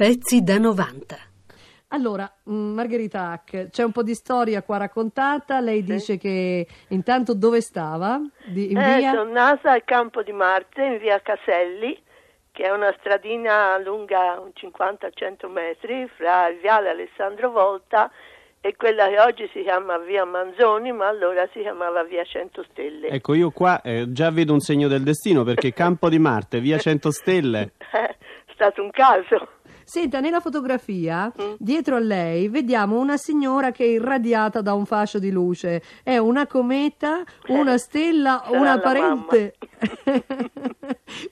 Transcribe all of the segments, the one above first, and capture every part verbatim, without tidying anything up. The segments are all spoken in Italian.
Pezzi da novanta. Allora, Margherita Hack, c'è un po' di storia qua raccontata. Lei sì. dice che intanto dove stava? Di, in eh, via... Sono nata al Campo di Marte, in via Caselli, che è una stradina lunga cinquanta cento metri, fra il viale Alessandro Volta e quella che oggi si chiama via Manzoni, ma allora si chiamava via Cento Stelle. Ecco, io qua eh, già vedo un segno del destino, perché Campo di Marte, via Cento Stelle... È stato un caso... Senta, nella fotografia, mm. dietro a lei, vediamo una signora che è irradiata da un fascio di luce. È una cometa, eh, una stella, una parente.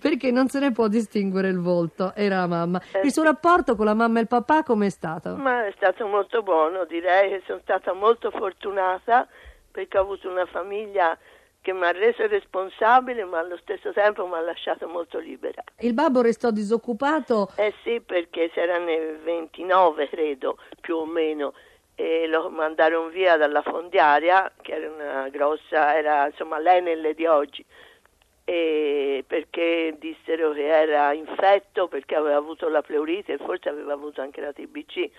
Perché non se ne può distinguere il volto. Era la mamma. Eh. Il suo rapporto con la mamma e il papà com'è stato? Ma è stato molto buono, direi che sono stata molto fortunata, perché ho avuto una famiglia che mi ha reso responsabile, ma allo stesso tempo mi ha lasciato molto libera. Il babbo restò disoccupato? Eh sì, perché si era nel ventinove, credo, più o meno, e lo mandarono via dalla fondiaria, che era una grossa, era insomma l'Enel di oggi, e perché dissero che era infetto, perché aveva avuto la pleurite e forse aveva avuto anche la T B C,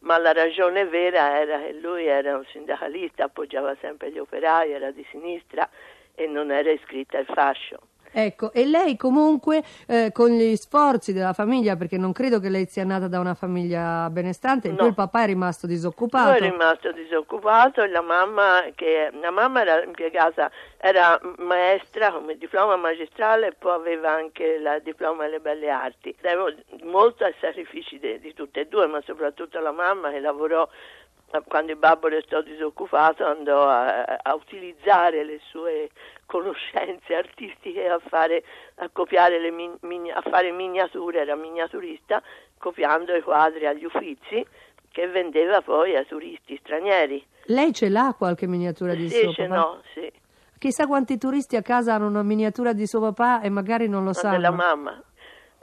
ma la ragione vera era che lui era un sindacalista, appoggiava sempre gli operai, era di sinistra e non era iscritta al fascio. Ecco, e lei comunque eh, con gli sforzi della famiglia, perché non credo che lei sia nata da una famiglia benestante, no. Poi il papà è rimasto disoccupato. Lui è rimasto disoccupato e la mamma, che la mamma era impiegata, era maestra come diploma magistrale e poi aveva anche il diploma alle belle arti. Devo molto ai sacrifici de, di tutte e due, ma soprattutto la mamma che lavorò. Quando il babbo restò disoccupato andò a, a utilizzare le sue conoscenze artistiche a fare, a copiare le min, min, a fare miniature, era miniaturista, copiando i quadri agli Uffizi che vendeva poi a turisti stranieri. Lei ce l'ha qualche miniatura di suo papà? Sì, ce no, sì. Chissà quanti turisti a casa hanno una miniatura di suo papà e magari non lo sanno. Della mamma,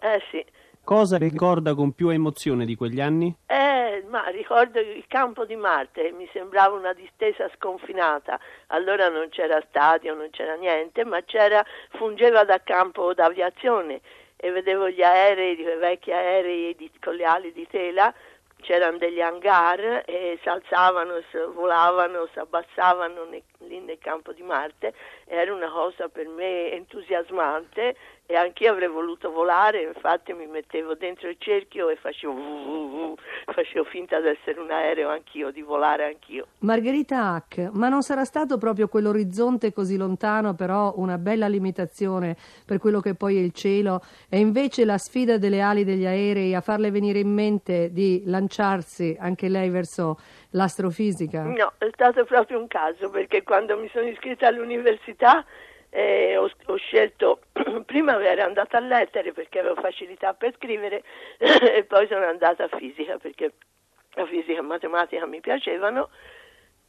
eh sì. Cosa ricorda con più emozione di quegli anni? Eh, ma ricordo il Campo di Marte, mi sembrava una distesa sconfinata. Allora non c'era stadio, non c'era niente, ma c'era, fungeva da campo d'aviazione e vedevo gli aerei, i vecchi aerei di, con le ali di tela, c'erano degli hangar e si alzavano, volavano, si abbassavano ne, lì nel Campo di Marte. Era una cosa per me entusiasmante e anch'io avrei voluto volare, infatti mi mettevo dentro il cerchio e facevo vuh, vuh, vuh, facevo finta di essere un aereo anch'io, di volare anch'io. Margherita Hack, ma non sarà stato proprio quell'orizzonte così lontano però una bella limitazione per quello che poi è il cielo, e invece la sfida delle ali degli aerei a farle venire in mente di lanciare anche lei verso l'astrofisica? No, è stato proprio un caso, perché quando mi sono iscritta all'università eh, ho, ho scelto, prima ero andata a lettere perché avevo facilità per scrivere e poi sono andata a fisica perché la fisica e matematica mi piacevano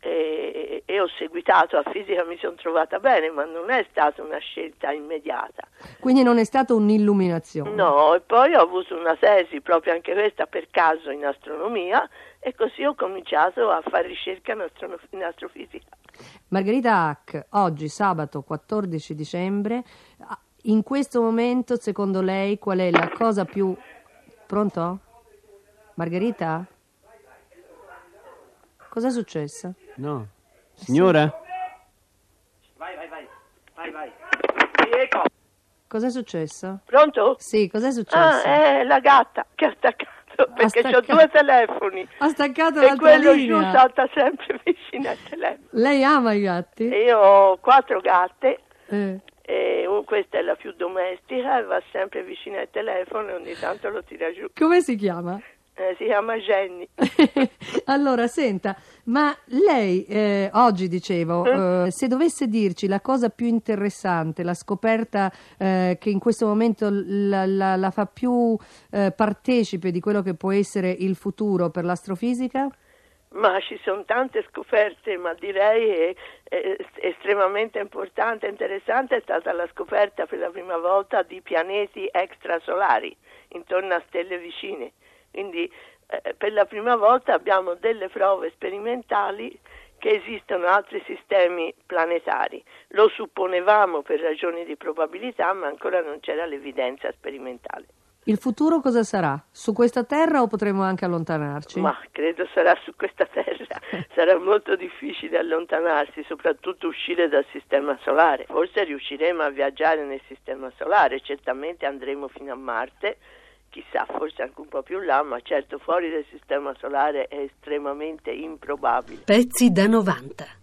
e, e ho seguitato a fisica, mi sono trovata bene, ma non è stata una scelta immediata. Quindi non è stata un'illuminazione? No, e poi ho avuto una tesi, proprio anche questa per caso, in astronomia, e così ho cominciato a fare ricerca in, astro- in astrofisica. Margherita Hack, oggi sabato quattordici dicembre, in questo momento secondo lei qual è la cosa più... Pronto? Margherita? Cosa è successo? No. Signora? Vai, vai, vai. Vai, vai. Ecco. Cos'è successo? Pronto? Sì, cos'è successo? Ah, è la gatta che ha attaccato, perché ho due telefoni. Ha staccato l'altra linea. E quello giù salta sempre vicino al telefono. Lei ama i gatti? Io ho quattro gatte. Eh. E questa è la più domestica e va sempre vicino al telefono e ogni tanto lo tira giù. Come si chiama? Eh, si chiama Jenny. Allora, senta, ma lei eh, oggi, dicevo, eh, se dovesse dirci la cosa più interessante, la scoperta eh, che in questo momento la, la, la fa più eh, partecipe di quello che può essere il futuro per l'astrofisica? Ma ci sono tante scoperte, ma direi è, è, è estremamente importante e interessante è stata la scoperta per la prima volta di pianeti extrasolari intorno a stelle vicine. Quindi eh, per la prima volta abbiamo delle prove sperimentali che esistono altri sistemi planetari. Lo supponevamo per ragioni di probabilità, ma ancora non c'era l'evidenza sperimentale. Il futuro cosa sarà? Su questa terra o potremo anche allontanarci? Ma credo sarà su questa terra. Sarà molto difficile allontanarsi, soprattutto uscire dal sistema solare. Forse riusciremo a viaggiare nel sistema solare, certamente andremo fino a Marte, chissà, forse anche un po' più là, ma certo fuori dal sistema solare è estremamente improbabile. Pezzi da novanta.